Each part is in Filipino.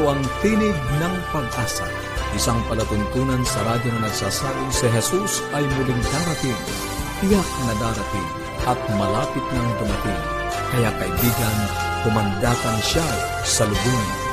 Ito ang Tinig ng Pag-asa, isang palatuntunan sa radyo na nagsasabing si Jesus ay muling darating, tiyak na darating at malapit nang dumating. Kaya kaibigan, kumandatan siya sa lubungin.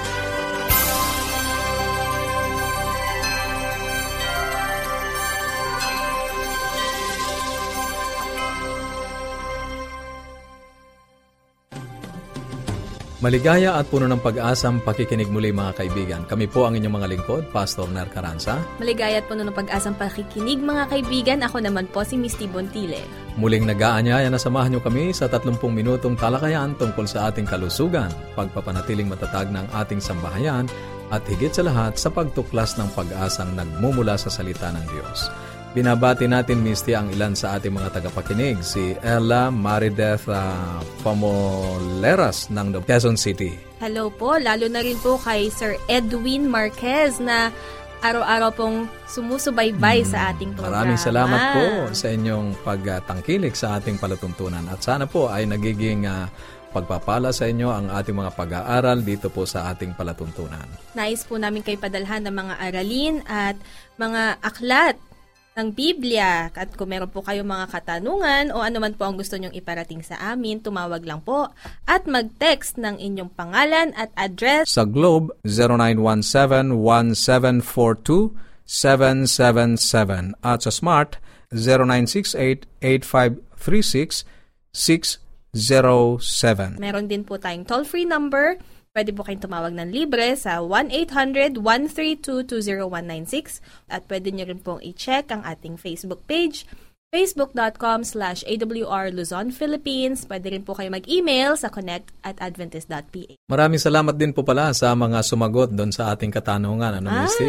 Maligaya at puno ng pag-asang pakikinig muli mga kaibigan. Kami po ang inyong mga lingkod, Pastor Nar Caranza. Maligaya at puno ng pag-asang pakikinig mga kaibigan. Ako naman po si Misty Bontile. Muling nag-aanyaya na samahan niyo kami sa 30 minutong talakayan tungkol sa ating kalusugan, pagpapanatiling matatag ng ating sambahayan, at higit sa lahat sa pagtuklas ng pag-asang nagmumula sa salita ng Diyos. Binabati natin, Misty, ang ilan sa ating mga tagapakinig, si Ella Marideth Fomoleras ng Quezon City. Hello po, lalo na rin po kay Sir Edwin Marquez na araw-araw pong sumusubaybay sa ating program. Maraming salamat po sa inyong pagtangkilik sa ating palatuntunan at sana po ay nagiging pagpapala sa inyo ang ating mga pag-aaral dito po sa ating palatuntunan. Nais po namin kayo padalhan ng mga aralin at mga aklat ng Biblia. At kung meron po kayong mga katanungan o anuman po ang gusto nyong iparating sa amin, tumawag lang po at mag-text ng inyong pangalan at address sa Globe 0917-1742-777 at sa Smart 0968-8536-607. Meron din po tayong toll-free number. Pwede po kayong tumawag ng libre sa 1-800-132-20196 at pwede nyo rin pong i-check ang ating Facebook page, facebook.com/AWR Luzon, Philippines. Pwede rin po kayo mag-email sa connect@adventist.ph. Maraming salamat din po pala sa mga sumagot doon sa ating katanungan. Misty?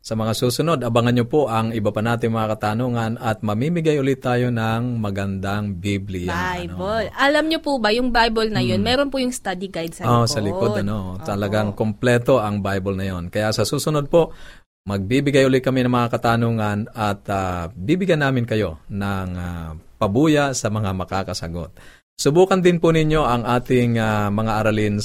Sa mga susunod, abangan nyo po ang iba pa natin mga katanungan at mamimigay ulit tayo ng magandang Biblia. Bible. Alam nyo po ba, yung Bible na yun, meron po yung study guide sa likod. Sa likod, Talagang kompleto ang Bible na yun. Kaya sa susunod po, magbibigay ulit kami ng mga katanungan at bibigyan namin kayo ng pabuya sa mga makakasagot. Subukan din po ninyo ang ating mga aralin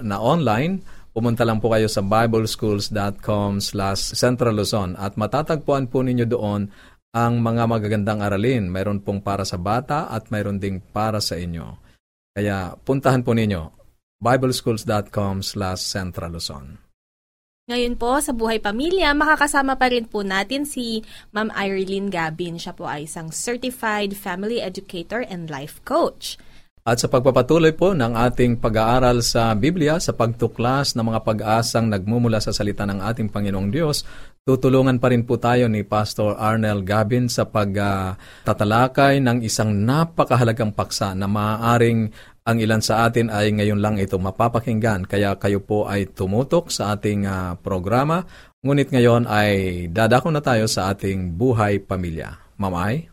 na online. Pumunta lang po kayo sa bibleschools.com/Central Luzon at matatagpuan po ninyo doon ang mga magagandang aralin. Mayroon pong para sa bata at mayroon ding para sa inyo. Kaya puntahan po ninyo bibleschools.com/Central Luzon. Ngayon po, sa Buhay Pamilya, makakasama pa rin po natin si Ma'am Irene Gabin. Siya po ay isang Certified Family Educator and Life Coach. At sa pagpapatuloy po ng ating pag-aaral sa Biblia, sa pagtuklas ng mga pag-asang nagmumula sa salita ng ating Panginoong Diyos, tutulungan pa rin po tayo ni Pastor Arnel Gabin sa pagtatalakay ng isang napakahalagang paksa na maaaring ang ilan sa atin ay ngayon lang ito mapapakinggan. Kaya kayo po ay tumutok sa ating programa. Ngunit ngayon ay dadako na tayo sa ating Buhay Pamilya. Mamay?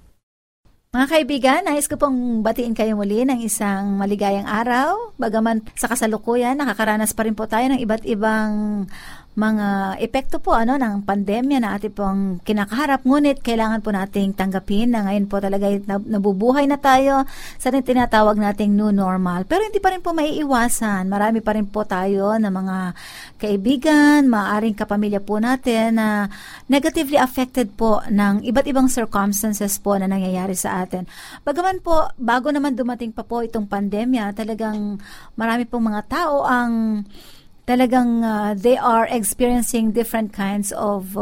Mga kaibigan, nais ko pong batiin kayo muli ng isang maligayang araw. Bagaman sa kasalukuyan, nakakaranas pa rin po tayo ng iba't ibang mga epekto po ng pandemya na ating pong kinakaharap. Ngunit kailangan po nating tanggapin na ngayon po talaga nabubuhay na tayo sa tinatawag nating new normal. Pero hindi pa rin po maiiwasan. Marami pa rin po tayo na mga kaibigan, maaaring kapamilya po natin na negatively affected po ng iba't ibang circumstances po na nangyayari sa atin. Bagaman po, bago naman dumating pa po itong pandemya, talagang marami pong mga tao ang they are experiencing different kinds of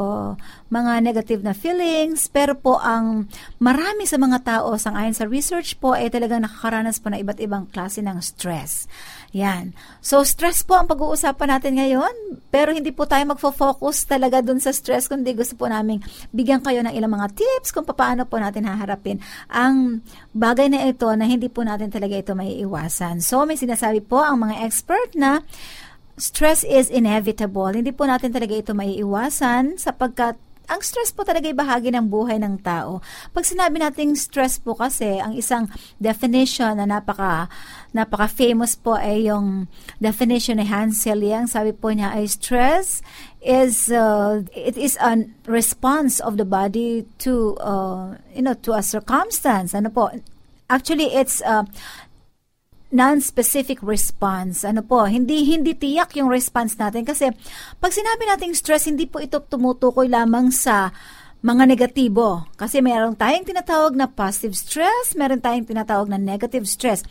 mga negative na feelings. Pero po ang marami sa mga tao, sangayon sa research po, ay talagang nakakaranas po ng iba't ibang klase ng stress. Yan. So, stress po ang pag-uusapan natin ngayon. Pero hindi po tayo magfo-focus talaga dun sa stress, kundi gusto po namin bigyan kayo ng ilang mga tips kung paano po natin haharapin ang bagay na ito na hindi po natin talaga ito maiiwasan. So, may sinasabi po ang mga expert na stress is inevitable. Hindi po natin talaga ito maiiwasan sapagkat ang stress po talaga ay bahagi ng buhay ng tao. Pag sinabi nating stress po kasi, ang isang definition na napaka-famous po ay yung definition ni Hans Selye. Ang sabi po niya ay stress is it is a response of the body to to a circumstance. Actually, it's non-specific response. Ano po, hindi tiyak yung response natin kasi pag sinabi nating stress, hindi po ito tumutukoy lamang sa mga negatibo. Kasi meron tayong tinatawag na positive stress, meron tayong tinatawag na negative stress.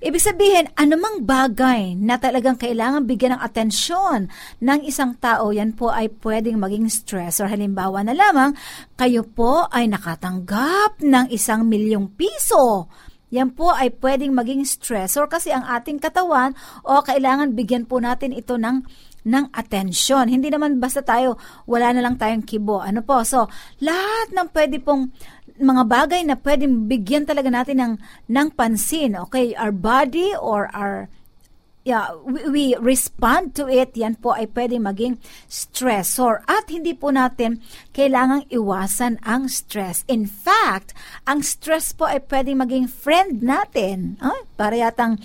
Ibig sabihin, anumang bagay na talagang kailangan bigyan ng atensyon ng isang tao, yan po ay pwedeng maging stress. Or halimbawa na lamang, kayo po ay nakatanggap ng 1,000,000 piso. Yan po ay pwedeng maging stressor kasi ang ating katawan o kailangan bigyan po natin ito ng atensyon. Hindi naman basta tayo, wala na lang tayong kibo. Ano po? So, lahat ng pwede pong mga bagay na pwedeng bigyan talaga natin ng pansin. Okay, our body or our we respond to it, yan po ay pwede maging stressor. At hindi po natin kailangang iwasan ang stress. In fact, ang stress po ay pwede maging friend natin. Para yatang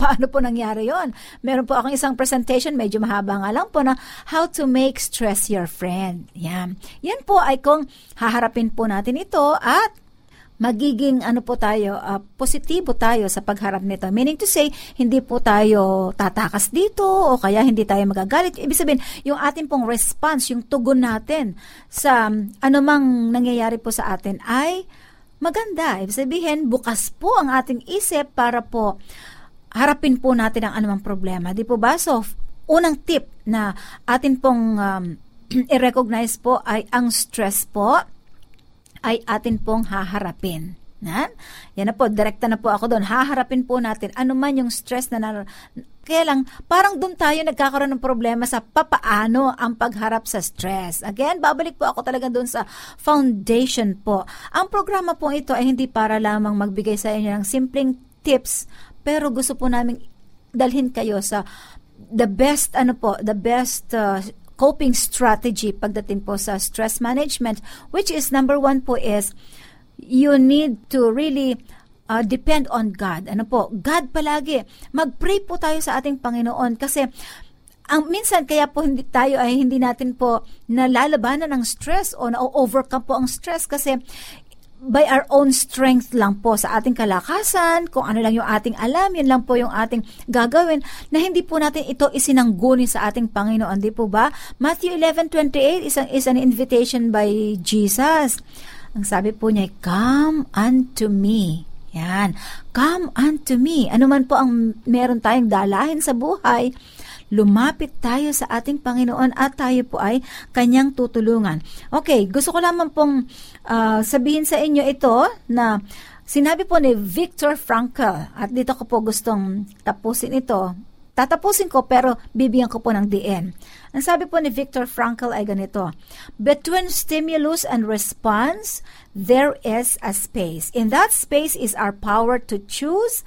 paano po nangyari yon? Meron po akong isang presentation, medyo mahaba nga lang po na how to make stress your friend. Yan. Yan po ay kung haharapin po natin ito at magiging ano po tayo, positibo tayo sa pagharap nito. Meaning to say, hindi po tayo tatakas dito o kaya hindi tayo magagalit. Ibig sabihin, yung atin pong response, yung tugon natin sa anumang nangyayari po sa atin ay maganda. Ibig sabihin, bukas po ang ating isip para po harapin po natin ang anumang problema. Di po ba? So, unang tip na atin pong i-recognize po ay ang stress po ay atin pong haharapin. Yan na po, direkta na po ako doon. Haharapin po natin anuman yung stress na kaya lang, parang doon tayo nagkakaroon ng problema sa papaano ang pagharap sa stress. Again, babalik po ako talaga doon sa foundation po. Ang programa po ito ay hindi para lamang magbigay sa inyo ng simpleng tips, pero gusto po namin dalhin kayo sa the best coping strategy pagdating po sa stress management, which is number one po is you need to really depend on God. Ano po? God palagi. Mag-pray po tayo sa ating Panginoon kasi minsan kaya po hindi natin po nalalabanan ang stress o na-overcome po ang stress kasi by our own strength lang po sa ating kalakasan, kung ano lang yung ating alam, yun lang po yung ating gagawin na hindi po natin ito isinangguni sa ating Panginoon, di po ba? Matthew 11:28 is an invitation by Jesus. Ang sabi po niya, come unto me. Yan, come unto me. Ano man po ang meron tayong dalahin sa buhay, lumapit tayo sa ating Panginoon at tayo po ay kanyang tutulungan. Okay, gusto ko lamang pong sabihin sa inyo ito na sinabi po ni Viktor Frankl at dito ko po gustong tapusin ito. Tatapusin ko pero bibigyan ko po ng DN. Ang sabi po ni Viktor Frankl ay ganito, between stimulus and response, there is a space. In that space is our power to choose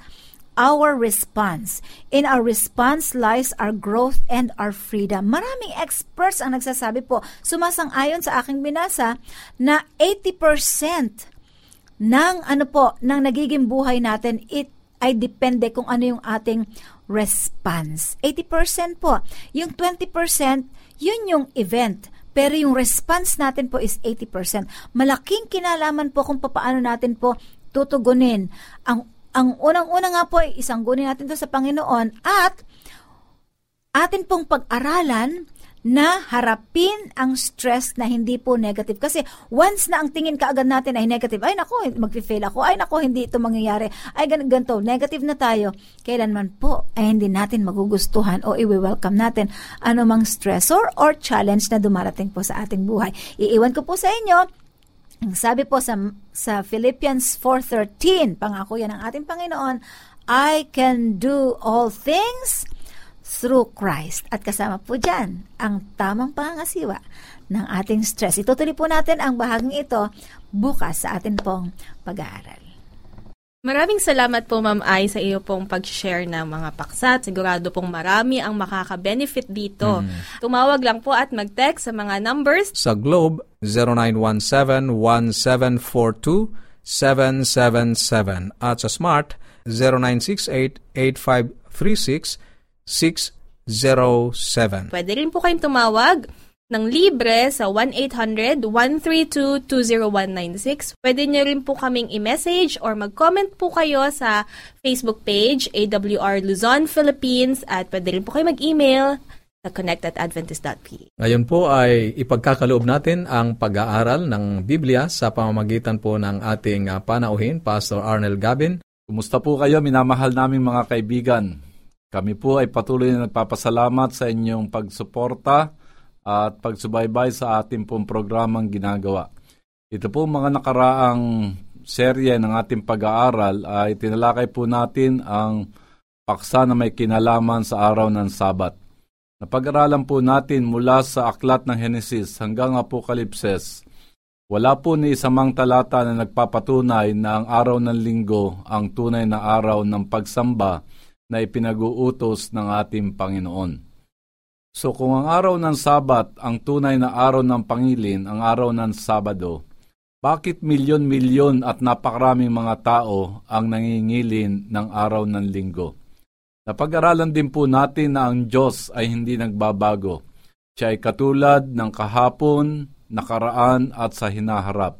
our response. In our response lies our growth and our freedom. Maraming experts ang nagsasabi po, sumasang-ayon sa aking binasa, na 80% ng nagiging buhay natin, it ay depende kung ano yung ating response. 80% po. Yung 20%, yun yung event. Pero yung response natin po is 80%. Malaking kinalaman po kung paano natin po tutugunin. Ang unang-una nga po ay isanggunin natin to sa Panginoon at atin pong pag-aralan na harapin ang stress na hindi po negative. Kasi once na ang tingin kaagad natin ay negative, ay nako, mag-fail ako, ay nako, hindi ito mangyayari, ay ganito, negative na tayo, kailanman po ay hindi natin magugustuhan o i-welcome natin anumang stressor or challenge na dumarating po sa ating buhay. Iiwan ko po sa inyo, ang sabi po sa Philippians 4:13, pangako yan ng ating Panginoon, I can do all things through Christ. At kasama po dyan ang tamang pangangasiwa ng ating stress. Itutuloy po natin ang bahaging ito bukas sa atin pong pag-aaral. Maraming salamat po, Ma'am Ay, sa iyo pong pag-share ng mga paksa. Sigurado pong marami ang makaka-benefit dito. Tumawag lang po at mag-text sa mga numbers. Sa Globe, 0917-1742-777. At sa Smart, 0968-8536-607. Pwede rin po kayong tumawag ng libre sa 1-800-132-20196. Pwede nyo rin po kaming i-message or mag-comment po kayo sa Facebook page AWR Luzon, Philippines, at pwede rin po kayo mag-email sa connect@adventist.ph. Ngayon po ay ipagkakaloob natin ang pag-aaral ng Biblia sa pamamagitan po ng ating panauhin, Pastor Arnel Gabin. Kumusta po kayo, minamahal naming mga kaibigan? Kami po ay patuloy na nagpapasalamat sa inyong pagsuporta at pagsubaybay sa ating pong programang ginagawa. Ito po mga nakaraang serye ng ating pag-aaral ay tinalakay po natin ang paksa na may kinalaman sa araw ng Sabat. Napag-aralan po natin mula sa aklat ng Henesis hanggang Apokalipses. Wala po ni isang mang talata na nagpapatunay na ang araw ng Linggo ang tunay na araw ng pagsamba na ipinag-uutos ng ating Panginoon. So kung ang araw ng Sabat ang tunay na araw ng pangilin, ang araw ng Sabado, bakit milyon-milyon at napakaraming mga tao ang nangingilin ng araw ng Linggo? Napag-aralan din po natin na ang Diyos ay hindi nagbabago. Siya ay katulad ng kahapon, nakaraan at sa hinaharap.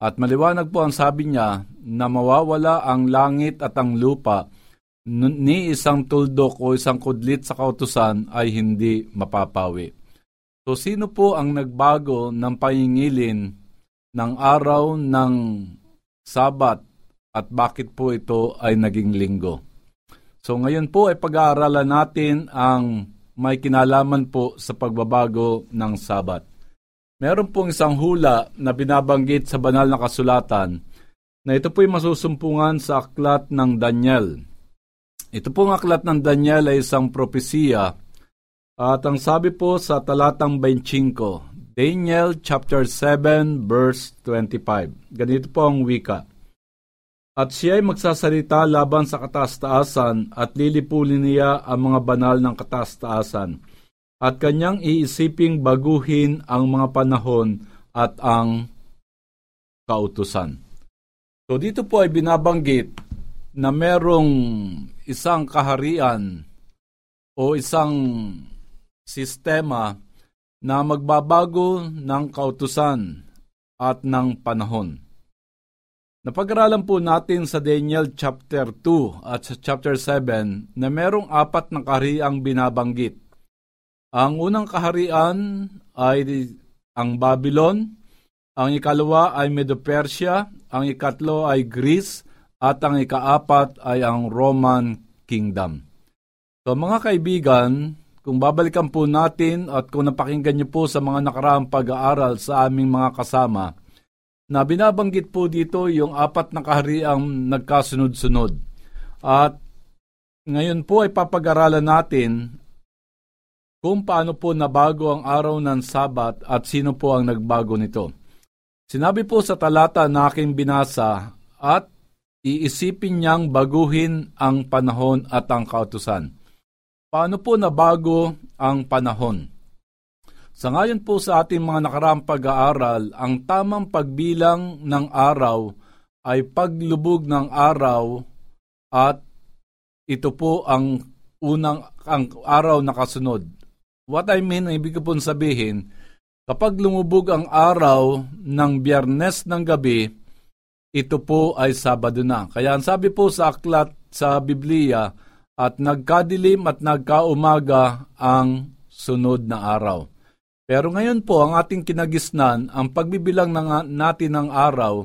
At maliwanag po ang sabi niya na mawawala ang langit at ang lupa, ni isang tuldok o isang kudlit sa kautusan ay hindi mapapawi. So sino po ang nagbago ng pangingilin ng araw ng Sabat at bakit po ito ay naging Linggo? So ngayon po ay pag-aaralan natin ang may kinalaman po sa pagbabago ng Sabat. Meron pong isang hula na binabanggit sa banal na kasulatan na ito po'y masusumpungan sa aklat ng Daniel. Ito pong aklat ng Daniel ay isang propesiya at ang sabi po sa talatang 25, Daniel chapter 7 verse 25. Ganito po ang wika. At siya ay magsasalita laban sa kataas-taasan at lilipulin niya ang mga banal ng kataas-taasan at kanyang iisiping baguhin ang mga panahon at ang kautusan. So dito po ay binabanggit na merong isang kaharian o isang sistema na magbabago ng kautusan at ng panahon. Napag-aralan po natin sa Daniel chapter 2 at sa chapter 7 na merong apat na kahariang binabanggit. Ang unang kaharian ay ang Babylon, ang ikalawa ay Medo-Persia, ang ikatlo ay Greece, at ang ikaapat ay ang Roman Kingdom. So mga kaibigan, kung babalikan po natin at kung napakinggan niyo po sa mga nakaraang pag-aaral sa aming mga kasama, na binabanggit po dito yung apat na kahariang nagkasunod-sunod. At ngayon po ay papag-aralan natin kung paano po nabago ang araw ng Sabat at sino po ang nagbago nito. Sinabi po sa talata na aking binasa, at iisipin niyang baguhin ang panahon at ang kautusan. Paano po nabago ang panahon? Sa ngayon po sa ating mga nakaraang pag-aaral, ang tamang pagbilang ng araw ay paglubog ng araw at ito po ang araw na kasunod. What I mean, ibig ko pong sabihin, kapag lumubog ang araw ng Biyernes ng gabi, ito po ay Sabado na. Kaya ang sabi po sa aklat sa Biblia, at nagkadilim at nagkaumaga ang sunod na araw. Pero ngayon po, ang ating kinagisnan, ang pagbibilang natin ng araw,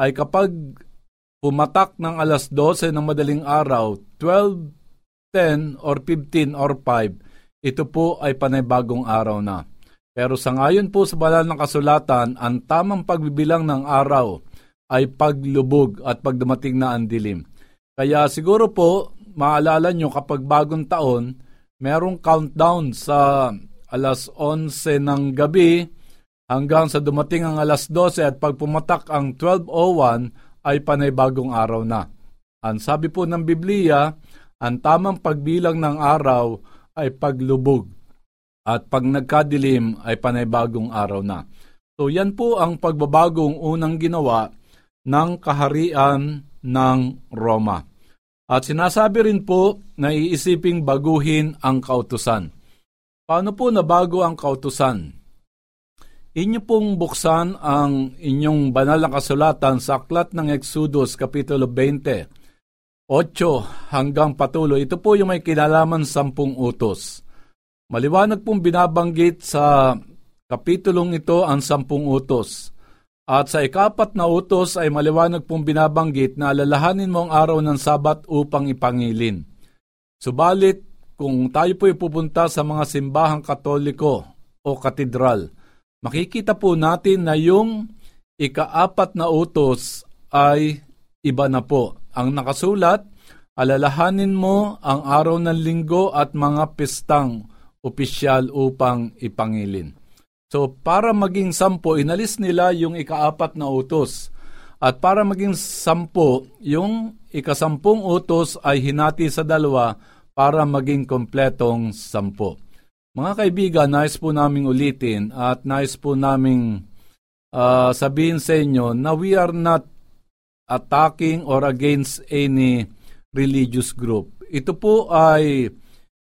ay kapag pumatak ng alas 12 ng madaling araw, 12, 10, or 15, or 5, ito po ay panibagong araw na. Pero sangayon po sa banal ng kasulatan, ang tamang pagbibilang ng araw ay paglubog at pagdumating na ang dilim. Kaya siguro po, maalala nyo kapag bagong taon, merong countdown sa alas 11 ng gabi hanggang sa dumating ang alas 12 at pag pumatak ang 12:01 ay panibagong araw na. Ang sabi po ng Biblia, ang tamang pagbilang ng araw ay paglubog at pag nagkadilim ay panibagong araw na. So yan po ang pagbabagong unang ginawa ng kaharian ng Roma. At sinasabi rin po na iisiping baguhin ang kautusan. Paano po nabago ang kautusan? Inyo pong buksan ang inyong banal na kasulatan sa aklat ng Exodus, Kapitulo 20, 8 hanggang patuloy. Ito po yung may kinalaman 10 utos. Maliwanag pong binabanggit sa kapitulong ito ang 10 utos. At sa 4 na utos ay maliwanag pong binabanggit na alalahanin mo ang araw ng Sabat upang ipangilin. Subalit, kung tayo po ipupunta sa mga simbahang katoliko o katedral, makikita po natin na yung 4 na utos ay iba na po. Ang nakasulat, alalahanin mo ang araw ng linggo at mga pestang opisyal upang ipangilin. So para maging 10, inalis nila yung 4 na utos. At para maging 10, yung 10 utos ay hinati sa 2 para maging kompletong 10. Mga kaibigan, nais po naming ulitin at nais po naming sabihin sa inyo na we are not attacking or against any religious group. Ito po ay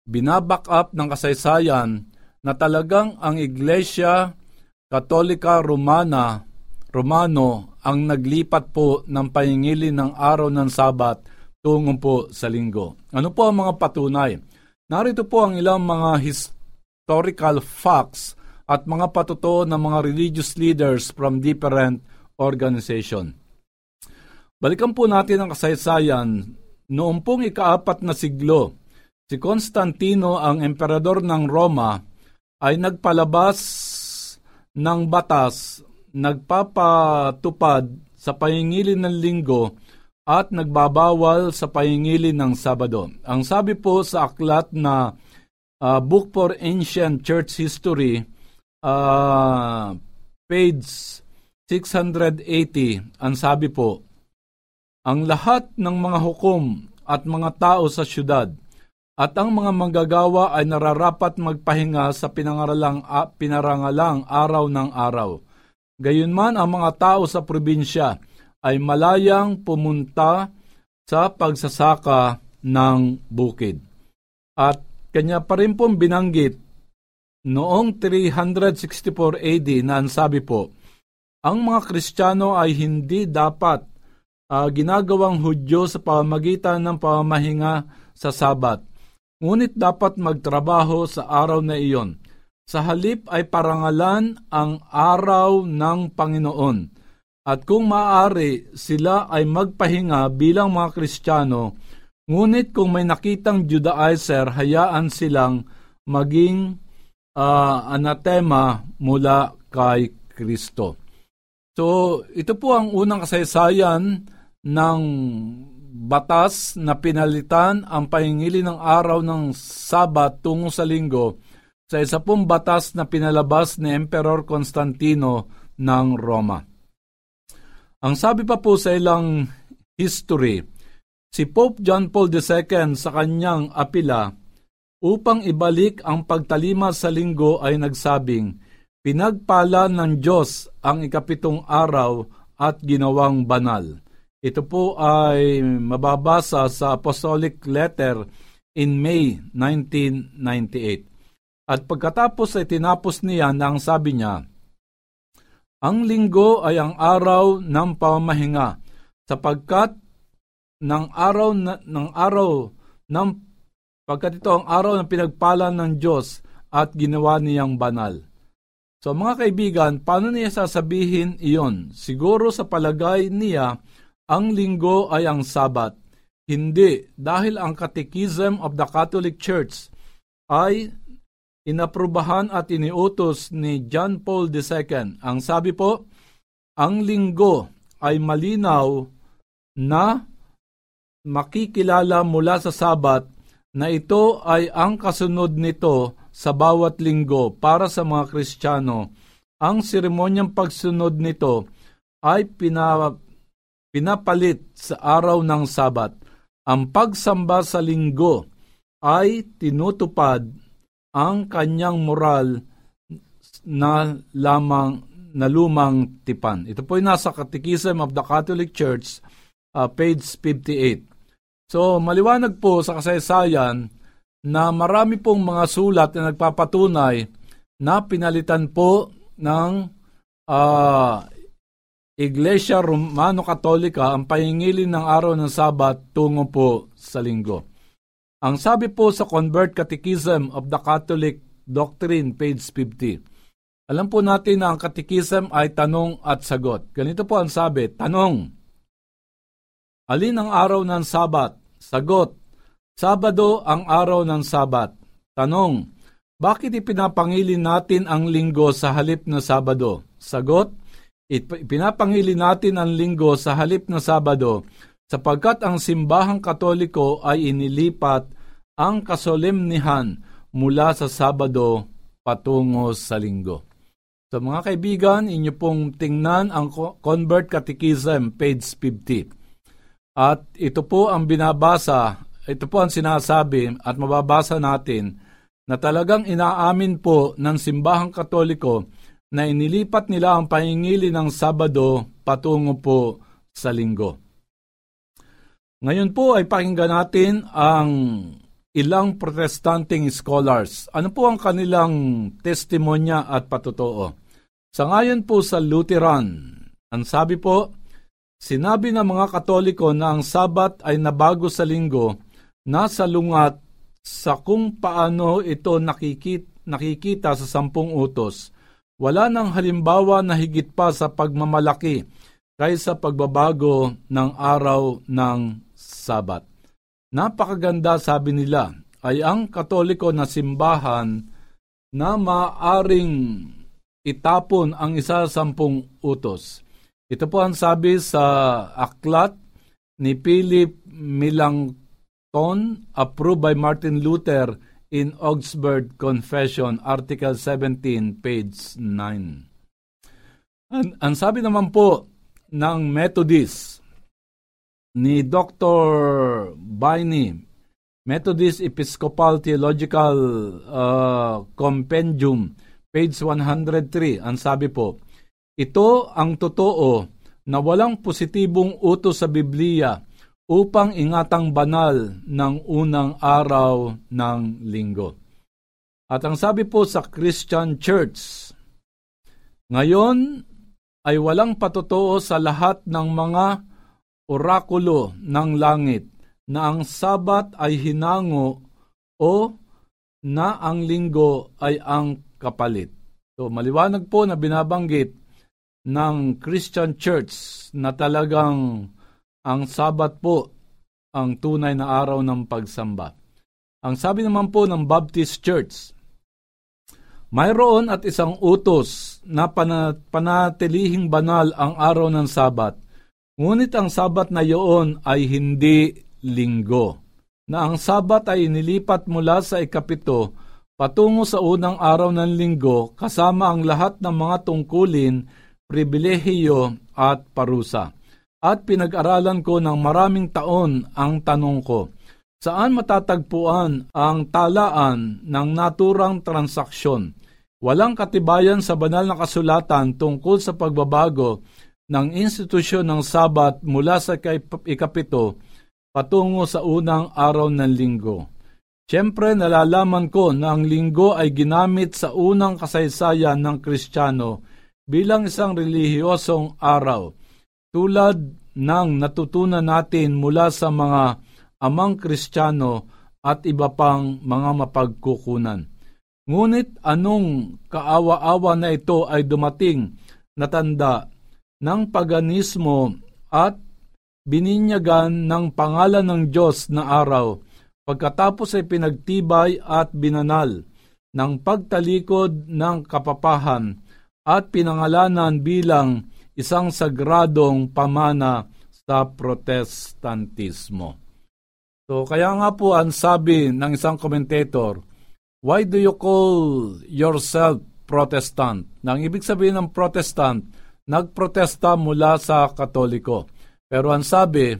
binaback up ng kasaysayan na talagang ang Iglesia Katolika Romano ang naglipat po ng pahingilin ng araw ng Sabat tungo po sa linggo. Ano po ang mga patunay? Narito po ang ilang mga historical facts at mga patutuo ng mga religious leaders from different organization. Balikan po natin ang kasaysayan. Noong pong 4 na siglo, si Constantino, ang emperador ng Roma, ay nagpalabas ng batas, nagpapatupad sa pahingilin ng linggo at nagbabawal sa pahingilin ng Sabado. Ang sabi po sa aklat na Book for Ancient Church History, page 680, ang sabi po, ang lahat ng mga hukom at mga tao sa syudad at ang mga manggagawa ay nararapat magpahinga sa pinarangalang araw ng araw. Gayunman ang mga tao sa probinsya ay malayang pumunta sa pagsasaka ng bukid. At kanya pa rin pong binanggit noong 364 AD na ang sabi po, ang mga Kristiyano ay hindi dapat ginagawang Hudyo sa pamamagitan ng pamamahinga sa Sabat. Ngunit dapat magtrabaho sa araw na iyon. Sa halip ay parangalan ang araw ng Panginoon. At kung maaari, sila ay magpahinga bilang mga Kristiyano. Ngunit kung may nakitang Judaizer, hayaan silang maging anatema mula kay Kristo. So, ito po ang unang kasaysayan ng batas na pinalitan ang pahingilin ng araw ng Sabat tungo sa linggo sa 10 batas na pinalabas ni Emperor Constantino ng Roma. Ang sabi pa po sa ilang history, si Pope John Paul II sa kanyang apila upang ibalik ang pagtalima sa linggo ay nagsabing, pinagpala ng Diyos ang 7 araw at ginawang banal. Ito po ay mababasa sa Apostolic Letter in May 1998. At pagkatapos ay tinapos niya na ang sabi niya, ang linggo ay ang araw ng pamamahinga sapagkat ito ang araw ng pinagpala ng Diyos at ginawa niyang banal. So mga kaibigan, paano niya sasabihin iyon? Siguro sa palagay niya, ang linggo ay ang Sabat. Hindi, dahil ang Catechism of the Catholic Church ay inaprubahan at iniutos ni John Paul II. Ang sabi po, ang linggo ay malinaw na makikilala mula sa Sabat na ito ay ang kasunod nito sa bawat linggo para sa mga Kristiyano. Ang seremonyang pagsunod nito ay pinapalit sa araw ng Sabat. Ang pagsamba sa linggo ay tinutupad ang kanyang moral na lumang tipan. Ito po ay nasa Catechism of the Catholic Church, page 58. So, maliwanag po sa kasaysayan na marami pong mga sulat na nagpapatunay na pinalitan po ng Iglesia Romano-Katolika ang pahingilin ng araw ng Sabat tungo po sa linggo. Ang sabi po sa Convert Catechism of the Catholic Doctrine, page 50. Alam po natin na ang Catechism ay tanong at sagot. Ganito po ang sabi, tanong, alin ang araw ng Sabat? Sagot, Sabado ang araw ng Sabat. Tanong, bakit ipinapangilin natin ang linggo sa halip na Sabado? Sagot, pinapangilin natin ang linggo sa halip na Sabado sapagkat ang simbahang Katoliko ay inilipat ang kasolemnihan mula sa Sabado patungo sa linggo. So mga kaibigan, inyo pong tingnan ang Convert Catechism, page 50. At ito po ang binabasa, ito po ang sinasabi at mababasa natin na talagang inaamin po ng simbahang Katoliko na inilipat nila ang pahingili ng Sabado patungo po sa linggo. Ngayon po ay pakinggan natin ang ilang Protestanteng scholars. Ano po ang kanilang testimonya at patotoo? Sangayon po sa Lutheran, ang sabi po, sinabi ng mga Katoliko na ang Sabat ay nabago sa linggo na salungat sa kung paano ito nakikita sa 10 utos. Wala ng halimbawa na higit pa sa pagmamalaki kaysa pagbabago ng araw ng Sabat. Napakaganda, sabi nila, ay ang Katoliko na simbahan na maaring itapon ang 10 utos. Ito po ang sabi sa aklat ni Philip Melanchthon, approved by Martin Luther, in Augsburg Confession, Article 17, page 9. Ang sabi naman po ng Methodist ni Dr. Byne, Methodist Episcopal Theological Compendium, page 103, ang sabi po, ito ang totoo na walang positibong utos sa Biblia upang ingatang banal ng unang araw ng linggo. At ang sabi po sa Christian Church, ngayon ay walang patotoo sa lahat ng mga orakulo ng langit na ang Sabat ay hinango o na ang linggo ay ang kapalit. So maliwanag po na binabanggit ng Christian Church na talagang ang Sabat po ang tunay na araw ng pagsamba. Ang sabi naman po ng Baptist Church, mayroon at isang utos na panatilihing banal ang araw ng Sabat, ngunit ang Sabat na iyon ay hindi linggo, na ang Sabat ay inilipat mula sa 7 patungo sa unang araw ng linggo kasama ang lahat ng mga tungkulin, pribilehiyo at parusa. At pinag-aralan ko ng maraming taon ang tanong ko, saan matatagpuan ang talaan ng naturang transaksyon? Walang katibayan sa banal na kasulatan tungkol sa pagbabago ng institusyon ng Sabat mula sa 7 patungo sa unang araw ng linggo. Siyempre, nalalaman ko na ang linggo ay ginamit sa unang kasaysayan ng Kristiyano bilang isang relihiyosong araw, tulad ng natutunan natin mula sa mga amang Kristiyano at iba pang mga mapagkukunan. Ngunit anong kaawa-awa na ito ay dumating na tanda ng paganismo at bininyagan ng pangalan ng Diyos na araw, pagkatapos ay pinagtibay at binanal ng pagtalikod ng kapapahan at pinangalanan bilang isang sagradong pamana sa Protestantismo. So kaya nga po ang sabi ng isang commentator, why do you call yourself Protestant? Nang ibig sabihin ng Protestant, nagprotesta mula sa Katoliko. Pero ang sabi,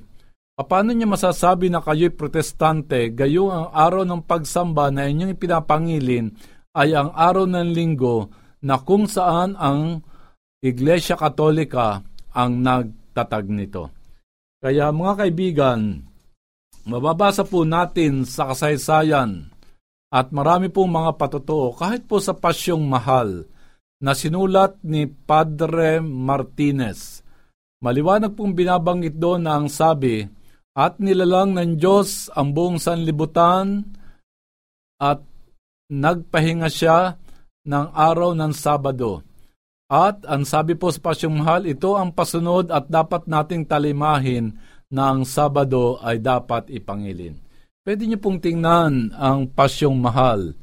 paano niya masasabi na kayo'y Protestante gayong ang araw ng pagsamba na inyong ipinapangilin ay ang araw ng linggo na kung saan ang Iglesia Katolika ang nagtatag nito. Kaya mga kaibigan, mababasa po natin sa kasaysayan at marami pong mga patotoo kahit po sa Pasyong Mahal na sinulat ni Padre Martinez. Maliwanag pong binabanggit doon na ang sabi, at nilalang ng Diyos ang buong sanlibutan at nagpahinga siya ng araw ng Sabado. At ang sabi po sa pasyumhal, ito ang pasunod at dapat nating talimahin na ang Sabado ay dapat ipangilin. Pwede niyo pong tingnan ang pasyong mahal,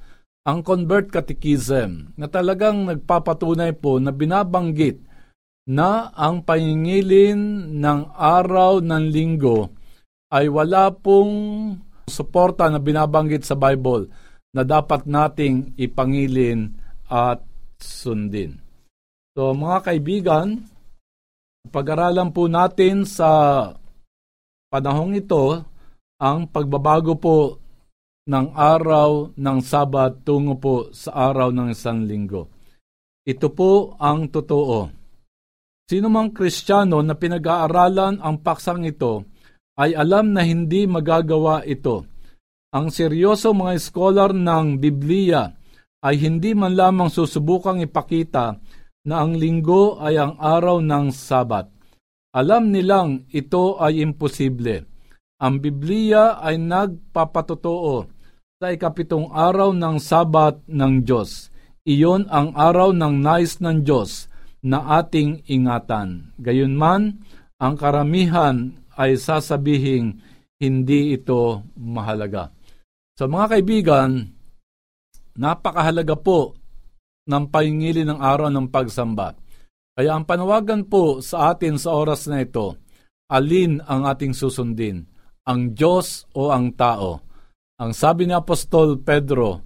ang convert catechism, na talagang nagpapatunay po na binabanggit na ang pangingilin ng araw ng linggo ay wala pong suporta na binabanggit sa Bible na dapat nating ipangilin at sundin. So mga kaibigan, pag-aralan po natin sa panahong ito ang pagbabago po ng araw ng Sabat tungo po sa araw ng isang linggo. Ito po ang totoo. Sino mang Kristiyano na pinag-aaralan ang paksang ito ay alam na hindi magagawa ito. Ang seryoso mga scholar ng Biblia ay hindi man lamang susubukang ipakita na ang linggo ay ang araw ng Sabat. Alam nilang ito ay imposible. Ang Biblia ay nagpapatotoo sa ikapitong araw ng Sabat ng Diyos. Iyon ang araw ng nais ng Diyos na ating ingatan. Gayunman, ang karamihan ay sasabihing hindi ito mahalaga. So mga kaibigan, napakahalaga po ng pahingili ng araw ng pagsamba. Kaya ang panawagan po sa atin sa oras na ito, alin ang ating susundin? Ang Diyos o ang tao? Ang sabi ni Apostol Pedro,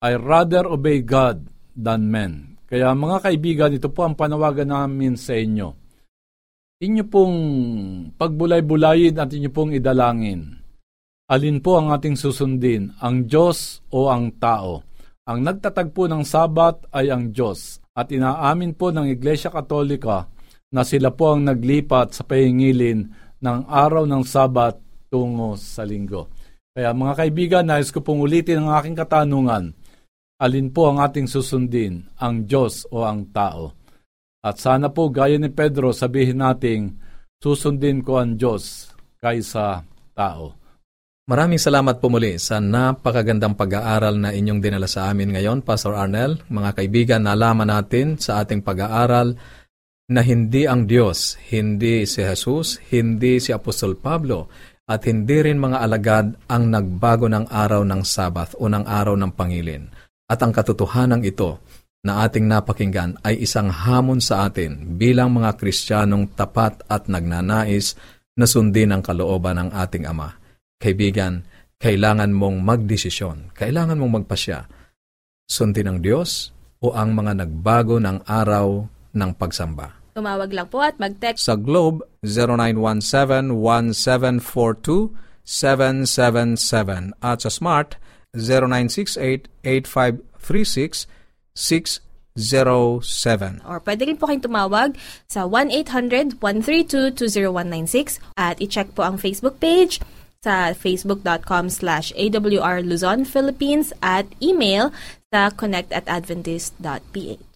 I rather obey God than men. Kaya mga kaibigan, ito po ang panawagan namin sa inyo. Inyo pong pagbulay-bulayin at inyo pong idalangin. Alin po ang ating susundin? Ang Diyos o ang tao? Ang nagtatag po ng Sabat ay ang Diyos, at inaamin po ng Iglesia Katolika na sila po ang naglipat sa pahingilin ng araw ng Sabat tungo sa linggo. Kaya mga kaibigan, nais ko pong ulitin ang aking katanungan. Alin po ang ating susundin, ang Diyos o ang tao? At sana po gaya ni Pedro sabihin nating susundin ko ang Diyos kaysa tao. Maraming salamat po muli sa napakagandang pag-aaral na inyong dinala sa amin ngayon, Pastor Arnel. Mga kaibigan, nalaman natin sa ating pag-aaral na hindi ang Diyos, hindi si Jesus, hindi si Apostol Pablo, at hindi rin mga alagad ang nagbago ng araw ng Sabat o ng araw ng pangilin. At ang katotohanan ito na ating napakinggan ay isang hamon sa atin bilang mga Kristiyanong tapat at nagnanais na sundin ang kalooban ng ating Ama. Kaibigan, kailangan mong magdesisyon, kailangan mong magpasya. Sundin ang Diyos o ang mga nagbago ng araw ng pagsamba? Tumawag lang po at mag-text sa Globe 0917-1742-777 at sa Smart 0968-8536-607. Or pwede rin po kayong tumawag sa 1-800-132-20196 at i-check po ang Facebook page sa facebook.com/AWR Luzon, Philippines at email sa connect@adventist.ph.